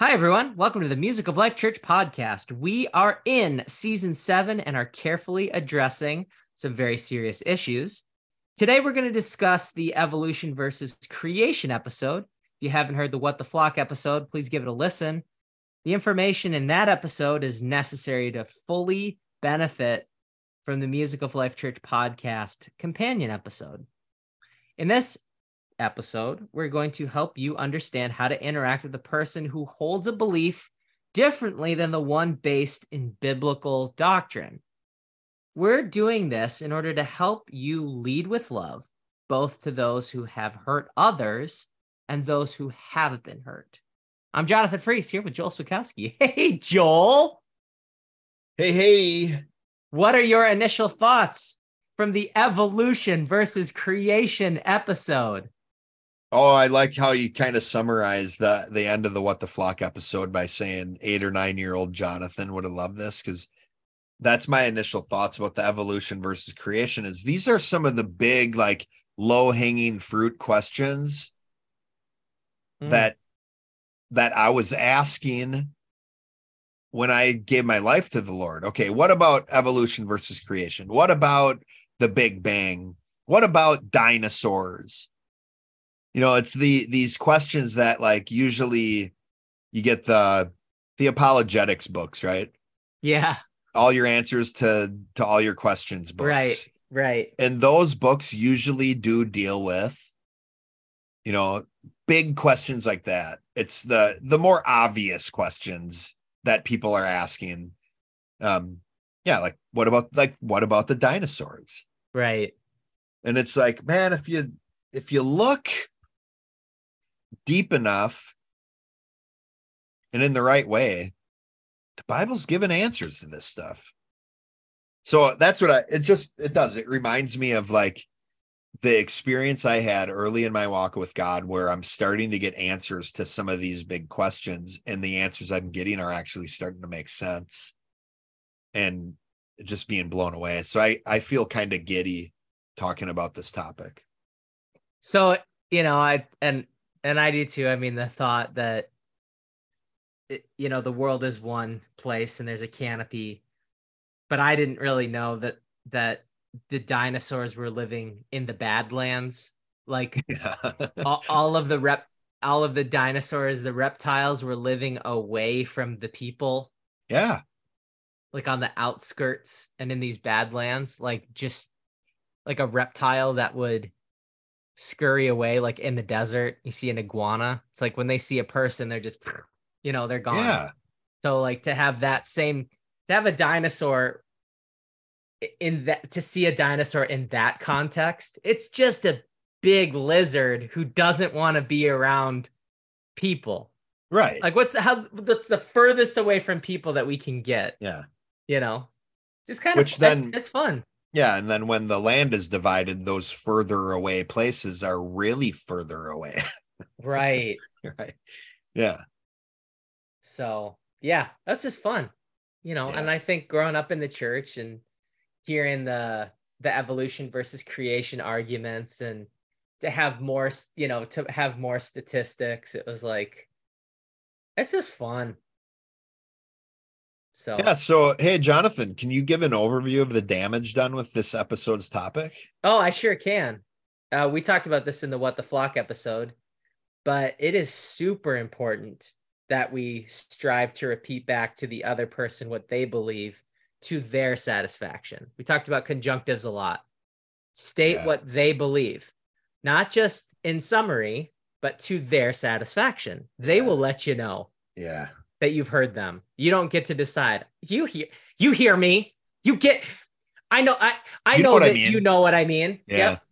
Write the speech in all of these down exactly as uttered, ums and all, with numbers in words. Hi, everyone. Welcome to the Music of Life Church podcast. We are in season seven and are carefully addressing some very serious issues. Today, we're going to discuss the evolution versus creation episode. If you haven't heard the What the Flock episode, please give it a listen. The information in that episode is necessary to fully benefit from the Music of Life Church podcast companion episode. In this episode, we're going to help you understand how to interact with a person who holds a belief differently than the one based in biblical doctrine. We're doing this in order to help you lead with love, both to those who have hurt others and those who have been hurt. I'm Jonathan Fries here with Joel Swo. Hey, Joel. Hey, hey. What are your initial thoughts from the evolution versus creation episode? Oh, I like how you kind of summarized the, the end of the What the Flock episode by saying eight or nine-year-old Jonathan would have loved this, because that's my initial thoughts about the evolution versus creation is these are some of the big, like, low-hanging fruit questions mm. that that I was asking when I gave my life to the Lord. Okay, what about evolution versus creation? What about the Big Bang? What about dinosaurs? You know, it's the these questions that, like, usually you get the the apologetics books, right? Yeah. All your answers to to all your questions books. Right, right. And those books usually do deal with, you know, big questions like that. It's the the more obvious questions that people are asking. Um, yeah, like what about like what about the dinosaurs? Right. And it's like, man, if you if you look deep enough and in the right way, the Bible's given answers to this stuff. So that's what I, it just, it does. It reminds me of, like, the experience I had early in my walk with God, where I'm starting to get answers to some of these big questions, and the answers I'm getting are actually starting to make sense, and just being blown away. So I, I feel kind of giddy talking about this topic. So, you know, I, and, and I do too. I mean, the thought that, you know, the world is one place and there's a canopy, but I didn't really know that, that the dinosaurs were living in the Badlands. Like yeah. all, all of the rep, all of the dinosaurs, the reptiles were living away from the people. Yeah. Like on the outskirts and in these Badlands, like just like a reptile that would scurry away, like in the desert. You see an iguana. It's like when they see a person, they're just, you know, they're gone. Yeah. So like to have that same, to have a dinosaur in that, to see a dinosaur in that context, it's just a big lizard who doesn't want to be around people. Right. Like what's the, how that's the furthest away from people that we can get. Yeah. You know, just kind Which of, then- it's fun. Yeah, and then when the land is divided, those further away places are really further away. Right. Right. Yeah. So, yeah, that's just fun, you know, yeah. And I think growing up in the church and hearing the the evolution versus creation arguments, and to have more, you know, to have more statistics, it was like, it's just fun. So yeah. So, hey, Jonathan, can you give an overview of the damage done with this episode's topic? Oh, I sure can. Uh, we talked about this in the What the Flock episode, but it is super important that we strive to repeat back to the other person what they believe to their satisfaction. We talked about conjunctives a lot. State yeah. what they believe, not just in summary, but to their satisfaction. They yeah. will let you know. Yeah. That you've heard them. You don't get to decide. You hear, you hear me. You get, I know, I, I you know, know that I mean. You know what I mean. Yeah. Yep.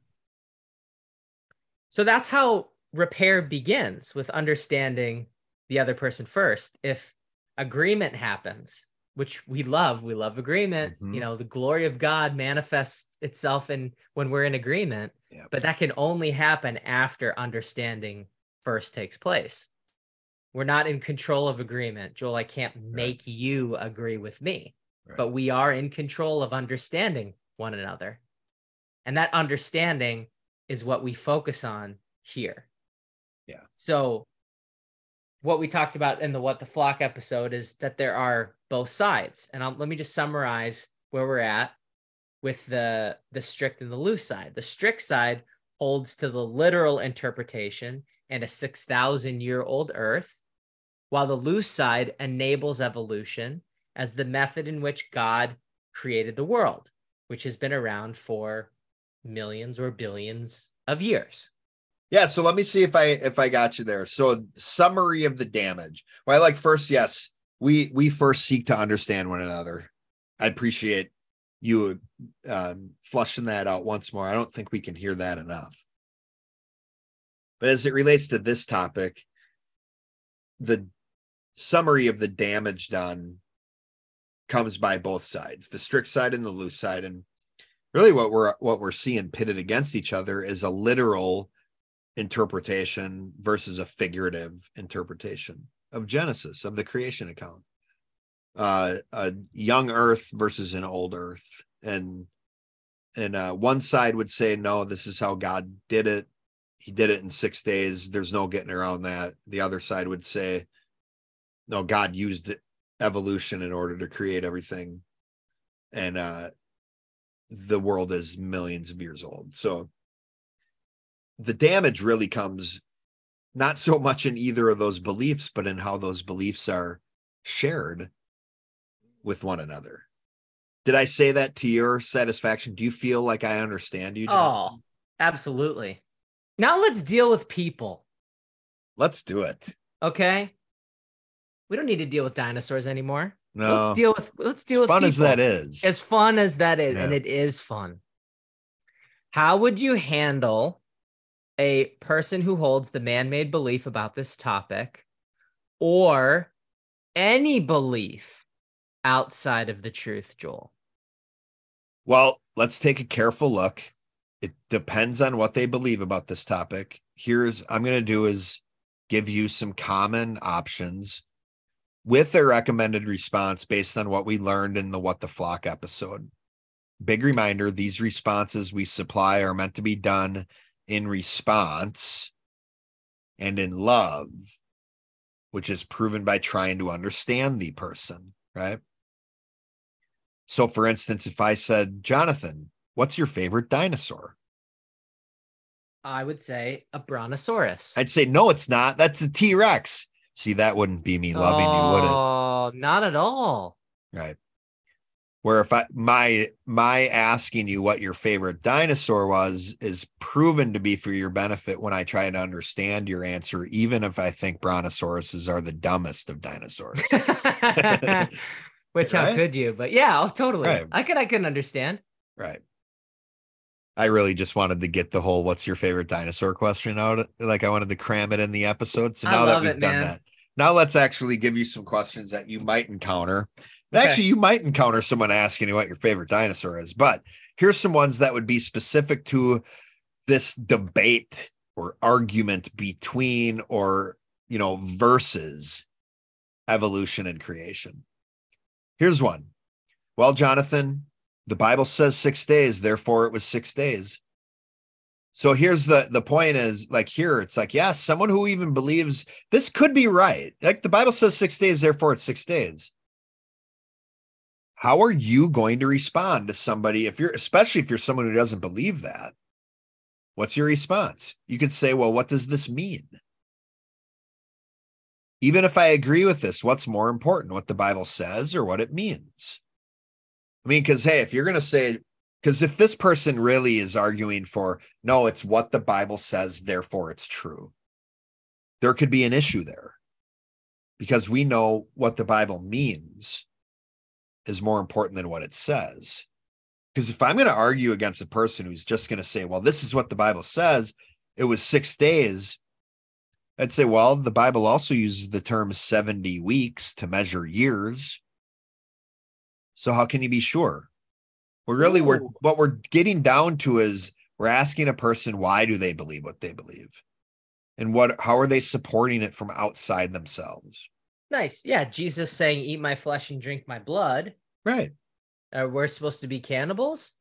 So that's how repair begins, with understanding the other person first. If agreement happens, which we love, we love agreement. Mm-hmm. You know, the glory of God manifests itself in when we're in agreement, yep. but that can only happen after understanding first takes place. We're not in control of agreement. Joel, I can't make right. you agree with me, right. but we are in control of understanding one another. And that understanding is what we focus on here. Yeah. So what we talked about in the What the Flock episode is that there are both sides. And I'll, let me just summarize where we're at with the, the strict and the loose side. The strict side holds to the literal interpretation and a six thousand year old earth, while the loose side enables evolution as the method in which God created the world, which has been around for millions or billions of years. Yeah, so let me see if I if I got you there. So summary of the damage. Well, I like first, yes, we we first seek to understand one another. I appreciate you um, flushing that out once more. I don't think we can hear that enough. But as it relates to this topic, the summary of the damage done comes by both sides, the strict side and the loose side. And really what we're what we're seeing pitted against each other is a literal interpretation versus a figurative interpretation of Genesis, of the creation account. Uh, a young earth versus an old earth. And and uh, one side would say, no, this is how God did it. He did it in six days. There's no getting around that. The other side would say, no, God used evolution in order to create everything. And uh, the world is millions of years old. So the damage really comes not so much in either of those beliefs, but in how those beliefs are shared with one another. Did I say that to your satisfaction? Do you feel like I understand you, Jonathan? Oh, absolutely. Now let's deal with people. Let's do it. Okay. We don't need to deal with dinosaurs anymore. No. Let's deal with let's deal with people. As fun as that is. As fun as that is, yeah. And it is fun. How would you handle a person who holds the man-made belief about this topic, or any belief outside of the truth, Joel? Well, let's take a careful look. It depends on what they believe about this topic. Here's I'm going to do is give you some common options with a recommended response based on what we learned in the What the Flock episode. Big reminder, these responses we supply are meant to be done in response and in love, which is proven by trying to understand the person, right? So for instance, if I said, Jonathan, what's your favorite dinosaur? I would say a brontosaurus. I'd say, no, it's not. That's a T-Rex. See, that wouldn't be me loving oh, you, would it? Oh, not at all. Right. Where if I my my asking you what your favorite dinosaur was is proven to be for your benefit when I try to understand your answer, even if I think brontosauruses are the dumbest of dinosaurs. Which, right? How could you? But yeah, oh, totally. Right. I could I can understand. Right. I really just wanted to get the whole "What's your favorite dinosaur?" question out. Like I wanted to cram it in the episode. So now that we've it, done man. that, now let's actually give you some questions that you might encounter. Okay. Actually, you might encounter someone asking you what your favorite dinosaur is, but here's some ones that would be specific to this debate or argument between, or, you know, versus evolution and creation. Here's one. Well, Jonathan, the Bible says six days, therefore it was six days. So here's the, the point is like here, it's like, yeah, someone who even believes this could be right. Like the Bible says six days, therefore it's six days. How are you going to respond to somebody if you're, especially if you're someone who doesn't believe that? What's your response? You could say, well, what does this mean? Even if I agree with this, what's more important, what the Bible says or what it means? I mean, because, hey, if you're going to say, because if this person really is arguing for, no, it's what the Bible says, therefore it's true, there could be an issue there because we know what the Bible means is more important than what it says. Because if I'm going to argue against a person who's just going to say, well, this is what the Bible says, it was six days, I'd say, well, the Bible also uses the term seventy weeks to measure years. So how can you be sure? Well, really, we're, what we're getting down to is we're asking a person, why do they believe what they believe? And what? How are they supporting it from outside themselves? Nice. Yeah. Jesus saying, eat my flesh and drink my blood. Right. Uh, we're supposed to be cannibals?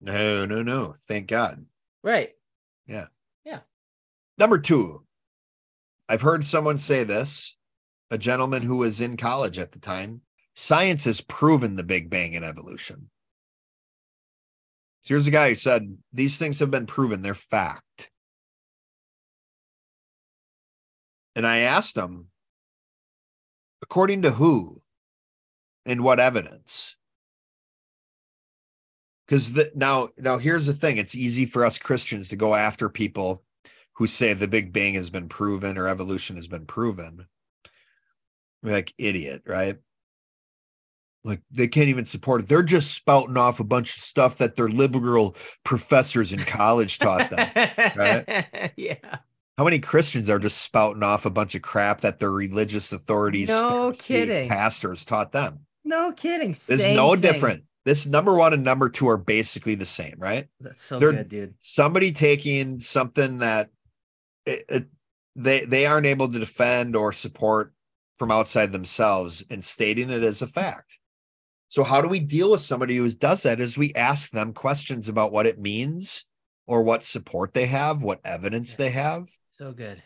No, no, no. Thank God. Right. Yeah. Yeah. Number two, I've heard someone say this, a gentleman who was in college at the time, science has proven the Big Bang and evolution. So here's a guy who said, these things have been proven. They're fact. And I asked him, according to who and what evidence? Because now, now here's the thing. It's easy for us Christians to go after people who say the Big Bang has been proven or evolution has been proven. We're like, idiot, right? Like, they can't even support it. They're just spouting off a bunch of stuff that their liberal professors in college taught them, right? Yeah. How many Christians are just spouting off a bunch of crap that their religious authorities, no kidding, pastors taught them? No kidding. It's no thing. different. This number one and number two are basically the same, right? That's so They're, good, dude. Somebody taking something that it, it, they they aren't able to defend or support from outside themselves and stating it as a fact. So how do we deal with somebody who does that? Is we ask them questions about what it means or what support they have, what evidence yeah. they have. So good.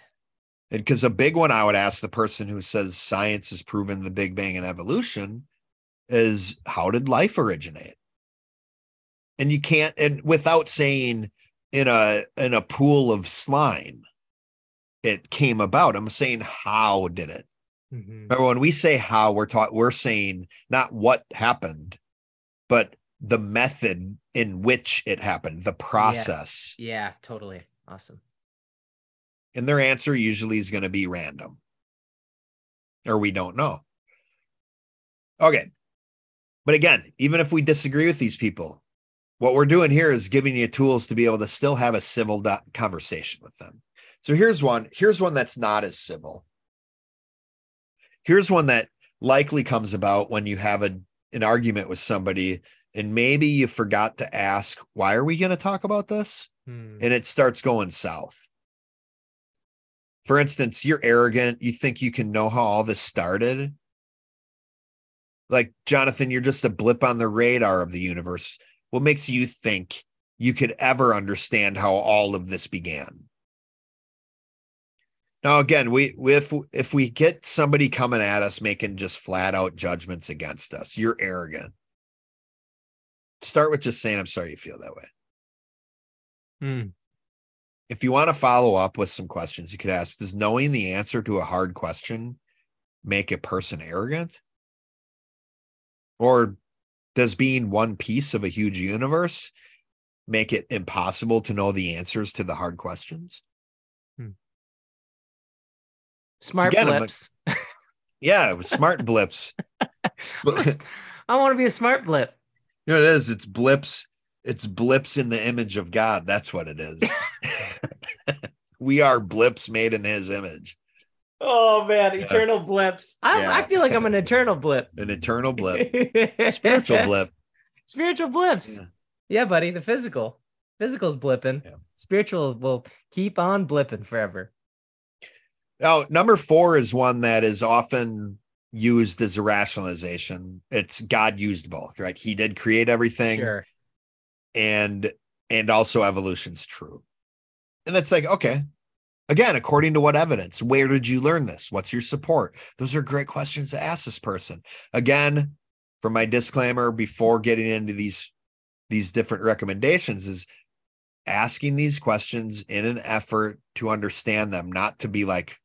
And because a big one I would ask the person who says science has proven the Big Bang and evolution is, how did life originate? And you can't, and without saying in a in a pool of slime it came about, I'm saying, how did it? Mm-hmm. Remember, when we say how, we're taught, we're saying not what happened, but the method in which it happened, the process. Yes. Yeah, totally. Awesome. And their answer usually is going to be random, or we don't know. Okay. But again, even if we disagree with these people, what we're doing here is giving you tools to be able to still have a civil do- conversation with them. So here's one, here's one that's not as civil. Here's one that likely comes about when you have a, an argument with somebody, and maybe you forgot to ask, why are we going to talk about this? Hmm. And it starts going south. For instance, you're arrogant. You think you can know how all this started. Like, Jonathan, you're just a blip on the radar of the universe. What makes you think you could ever understand how all of this began? Now, again, we, we if, if we get somebody coming at us making just flat out judgments against us, you're arrogant. Start with just saying, I'm sorry you feel that way. Hmm. If you want to follow up with some questions, you could ask, does knowing the answer to a hard question make a person arrogant? Or does being one piece of a huge universe make it impossible to know the answers to the hard questions? Hmm. Smart Again, blips. Like, yeah, it was smart blips. I want to be a smart blip. You know what it is? It's blips. It's blips in the image of God. That's what it is. We are blips made in his image. Oh, man. Eternal yeah. blips. I, yeah. I feel like I'm an eternal blip. An eternal blip. Spiritual blip. Spiritual blips. Yeah. yeah, buddy. The physical. Physical's blipping. Yeah. Spiritual will keep on blipping forever. Now, number four is one that is often used as a rationalization. It's God used both, right? He did create everything. Sure. And, and also evolution's true. And that's like, okay. Again, according to what evidence? Where did you learn this? What's your support? Those are great questions to ask this person. Again, for my disclaimer before getting into these, these different recommendations, is asking these questions in an effort to understand them, not to be like,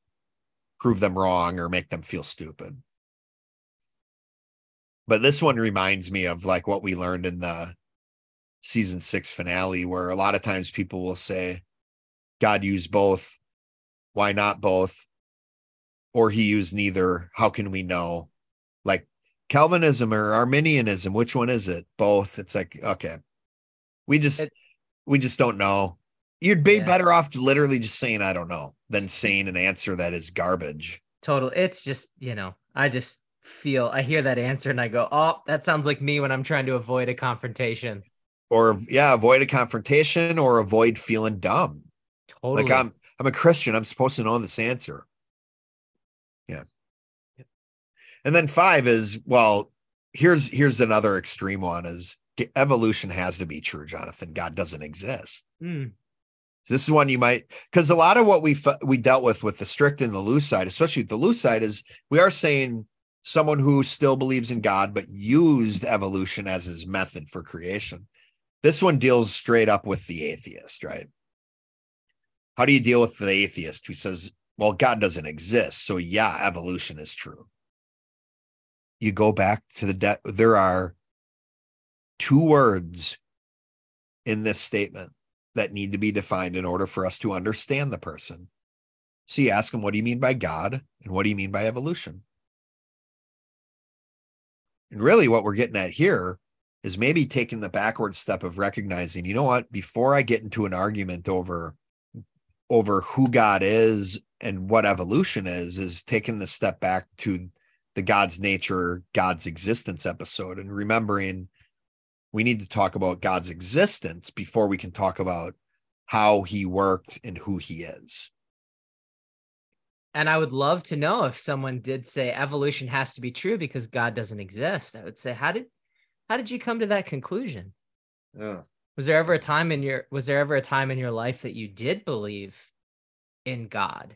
prove them wrong or make them feel stupid. But this one reminds me of like what we learned in the season six finale, where a lot of times people will say, God used both. Why not both? Or he used neither. How can we know? Like Calvinism or Arminianism, which one is it? Both. It's like, okay, we just, we just don't know. You'd be yeah. better off literally just saying, I don't know, than saying an answer that is garbage. Total. It's just, you know, I just feel, I hear that answer and I go, oh, that sounds like me when I'm trying to avoid a confrontation. Or yeah, avoid a confrontation or avoid feeling dumb. Totally. Like I'm, I'm a Christian. I'm supposed to know this answer. Yeah. Yep. And then five is, well, here's, here's another extreme one is evolution has to be true, Jonathan. God doesn't exist. Mm. This is one you might, because a lot of what we we dealt with with the strict and the loose side, especially the loose side, is we are saying someone who still believes in God, but used evolution as his method for creation. This one deals straight up with the atheist, right? How do you deal with the atheist who says, well, God doesn't exist, so yeah, evolution is true? You go back to the, de- there are two words in this statement that need to be defined in order for us to understand the person. So you ask them, what do you mean by God? And what do you mean by evolution? And really what we're getting at here is maybe taking the backward step of recognizing, you know what, before I get into an argument over, over who God is and what evolution is, is taking the step back to the God's nature, God's existence episode, and remembering we need to talk about God's existence before we can talk about how he worked and who he is. And I would love to know if someone did say evolution has to be true because God doesn't exist. I would say, how did, how did you come to that conclusion? Yeah. Was there ever a time in your, was there ever a time in your life that you did believe in God?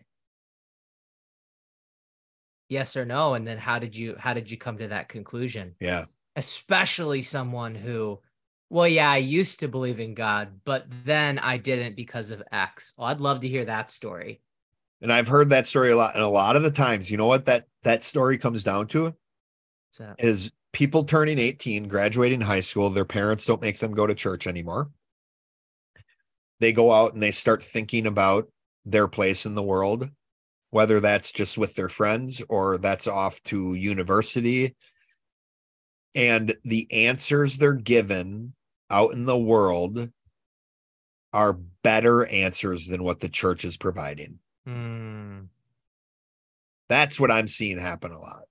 Yes or no? And then how did you, how did you come to that conclusion? Yeah. Especially someone who, well, yeah, I used to believe in God, but then I didn't because of X. Well, I'd love to hear that story. And I've heard that story a lot. And a lot of the times, you know what that, that story comes down to is people turning eighteen, graduating high school. Their parents don't make them go to church anymore. They go out and they start thinking about their place in the world, whether that's just with their friends or that's off to university. And the answers they're given out in the world are better answers than what the church is providing. Mm. That's what I'm seeing happen a lot,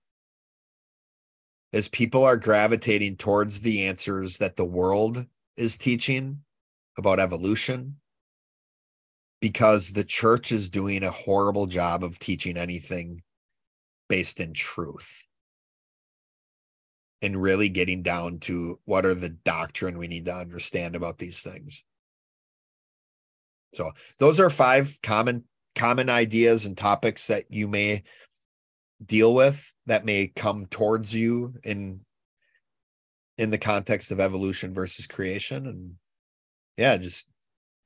is people are gravitating towards the answers that the world is teaching about evolution because the church is doing a horrible job of teaching anything based in truth. And really getting down to what are the doctrine we need to understand about these things. So those are five common common ideas and topics that you may deal with that may come towards you in in the context of evolution versus creation. And yeah, just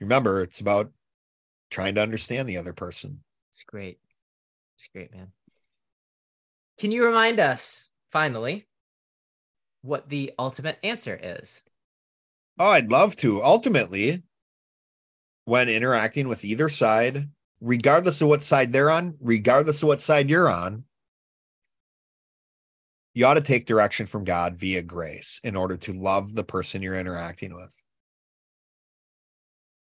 remember, it's about trying to understand the other person. It's great. It's great, man. Can you remind us, finally, what the ultimate answer is? Oh, I'd love to. Ultimately, when interacting with either side, regardless of what side they're on, regardless of what side you're on, you ought to take direction from God via grace in order to love the person you're interacting with.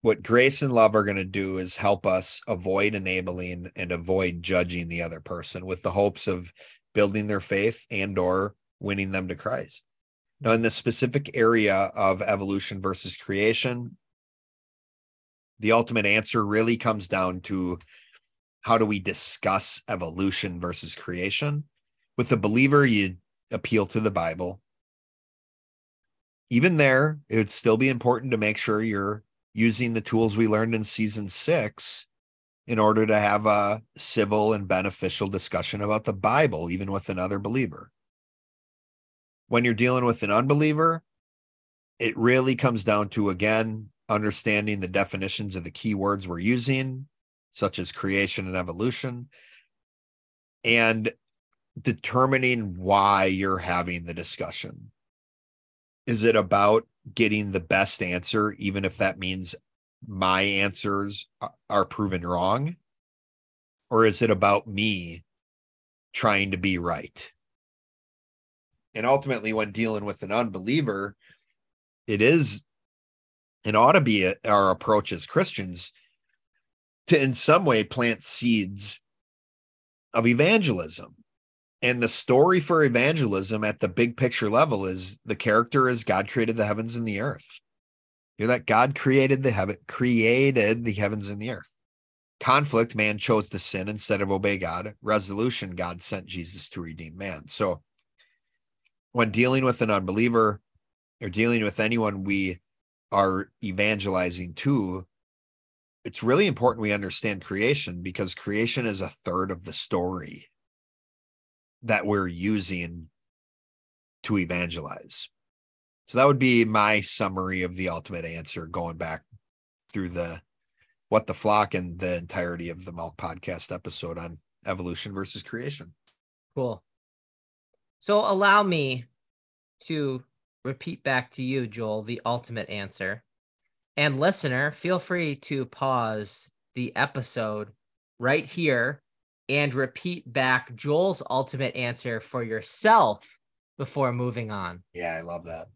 What grace and love are going to do is help us avoid enabling and avoid judging the other person with the hopes of building their faith and or winning them to Christ. Now, in this specific area of evolution versus creation, the ultimate answer really comes down to how do we discuss evolution versus creation? With the believer, you appeal to the Bible. Even there, it would still be important to make sure you're using the tools we learned in season six in order to have a civil and beneficial discussion about the Bible, even with another believer. When you're dealing with an unbeliever, it really comes down to, again, understanding the definitions of the key words we're using, such as creation and evolution, and determining why you're having the discussion. Is it about getting the best answer, even if that means my answers are proven wrong? Or is it about me trying to be right? And ultimately, when dealing with an unbeliever, it is and ought to be a, our approach as Christians to, in some way, plant seeds of evangelism. And the story for evangelism at the big picture level is the character is God created the heavens and the earth. Hear that? God created the heaven, created the heavens and the earth. Conflict, man chose to sin instead of obey God. Resolution, God sent Jesus to redeem man. So when dealing with an unbeliever or dealing with anyone we are evangelizing to, it's really important we understand creation, because creation is a third of the story that we're using to evangelize. So that would be my summary of the ultimate answer, going back through the What the Flock and the entirety of the Milk podcast episode on evolution versus creation. Cool. So allow me to repeat back to you, Joel, the ultimate answer. And listener, feel free to pause the episode right here and repeat back Joel's ultimate answer for yourself before moving on. Yeah, I love that.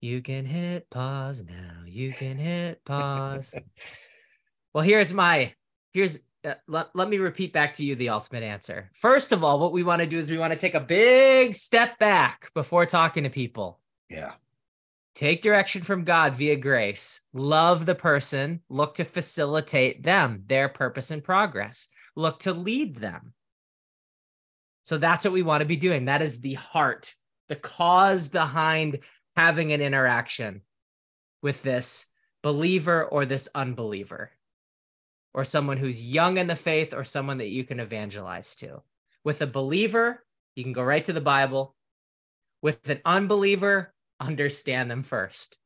You can hit pause now. You can hit pause. Well, here's my, here's, uh, let, let me repeat back to you the ultimate answer. First of all, what we want to do is we want to take a big step back before talking to people. Yeah. Take direction from God via grace. Love the person. Look to facilitate them, their purpose and progress. Look to lead them. So that's what we want to be doing. That is the heart, the cause behind having an interaction with this believer or this unbeliever, or someone who's young in the faith or someone that you can evangelize to. With a believer, you can go right to the Bible. With an unbeliever, understand them first.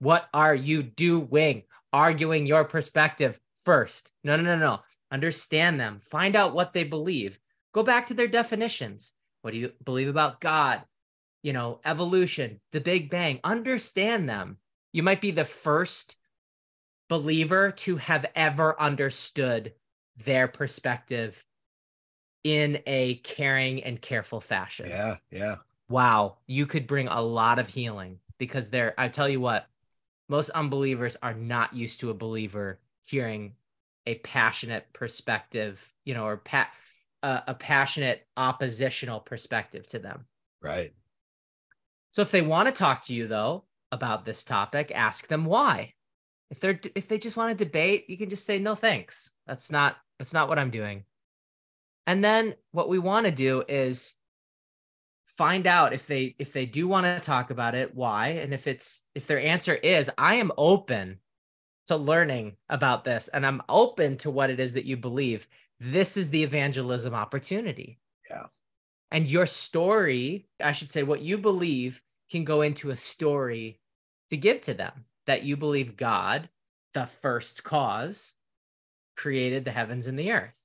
What are you doing? Arguing your perspective first. No, no, no, no. Understand them. Find out what they believe. Go back to their definitions. What do you believe about God? You know, evolution, the Big Bang. Understand them. You might be the first believer to have ever understood their perspective in a caring and careful fashion. Yeah, yeah. Wow, you could bring a lot of healing, because they're, I tell you what, most unbelievers are not used to a believer hearing a passionate perspective, you know, or pa- uh, a passionate oppositional perspective to them. Right. So if they want to talk to you, though, about this topic, ask them why. If they're, if they just want to debate, you can just say, no, thanks. That's not, that's not what I'm doing. And then what we want to do is find out if they if they do want to talk about it, why, and if it's if their answer is, I am open to learning about this, and I'm open to what it is that you believe. This is the evangelism opportunity. Yeah. And your story, I should say, what you believe can go into a story to give to them, that you believe God, the first cause, created the heavens and the earth.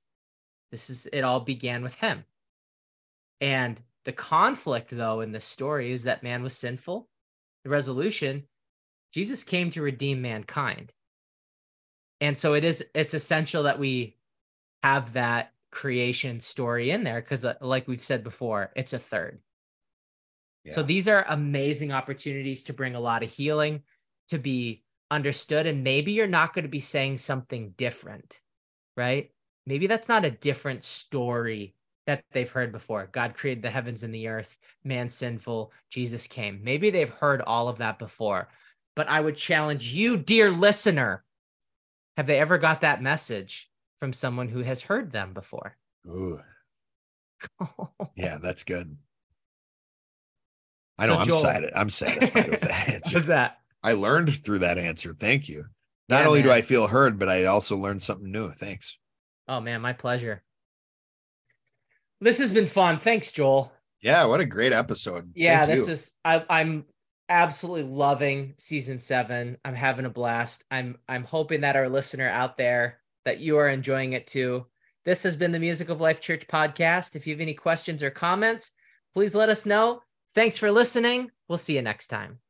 This is, it all began with him. And the conflict, though, in this story is that man was sinful. The resolution, Jesus came to redeem mankind. And so it is, it's essential that we have that creation story in there, because, like we've said before, it's a third. Yeah. So these are amazing opportunities to bring a lot of healing, to be understood. And maybe you're not going to be saying something different, right? Maybe that's not a different story that they've heard before. God created the heavens and the earth, man sinful, Jesus came. Maybe they've heard all of that before, but I would challenge you, dear listener, have they ever got that message from someone who has heard them before? Ooh. Yeah, that's good. I know, so I'm, Joel, sad, I'm satisfied with that answer. What's that? I learned through that answer. Thank you. Not yeah, only man. do I feel heard, but I also learned something new. Thanks. Oh, man, my pleasure. This has been fun. Thanks, Joel. Yeah, what a great episode. Yeah, Thank this you. is I, I'm absolutely loving season seven. I'm having a blast. I'm I'm hoping that our listener out there, that you are enjoying it too. This has been the Music of Life Church podcast. If you have any questions or comments, please let us know. Thanks for listening. We'll see you next time.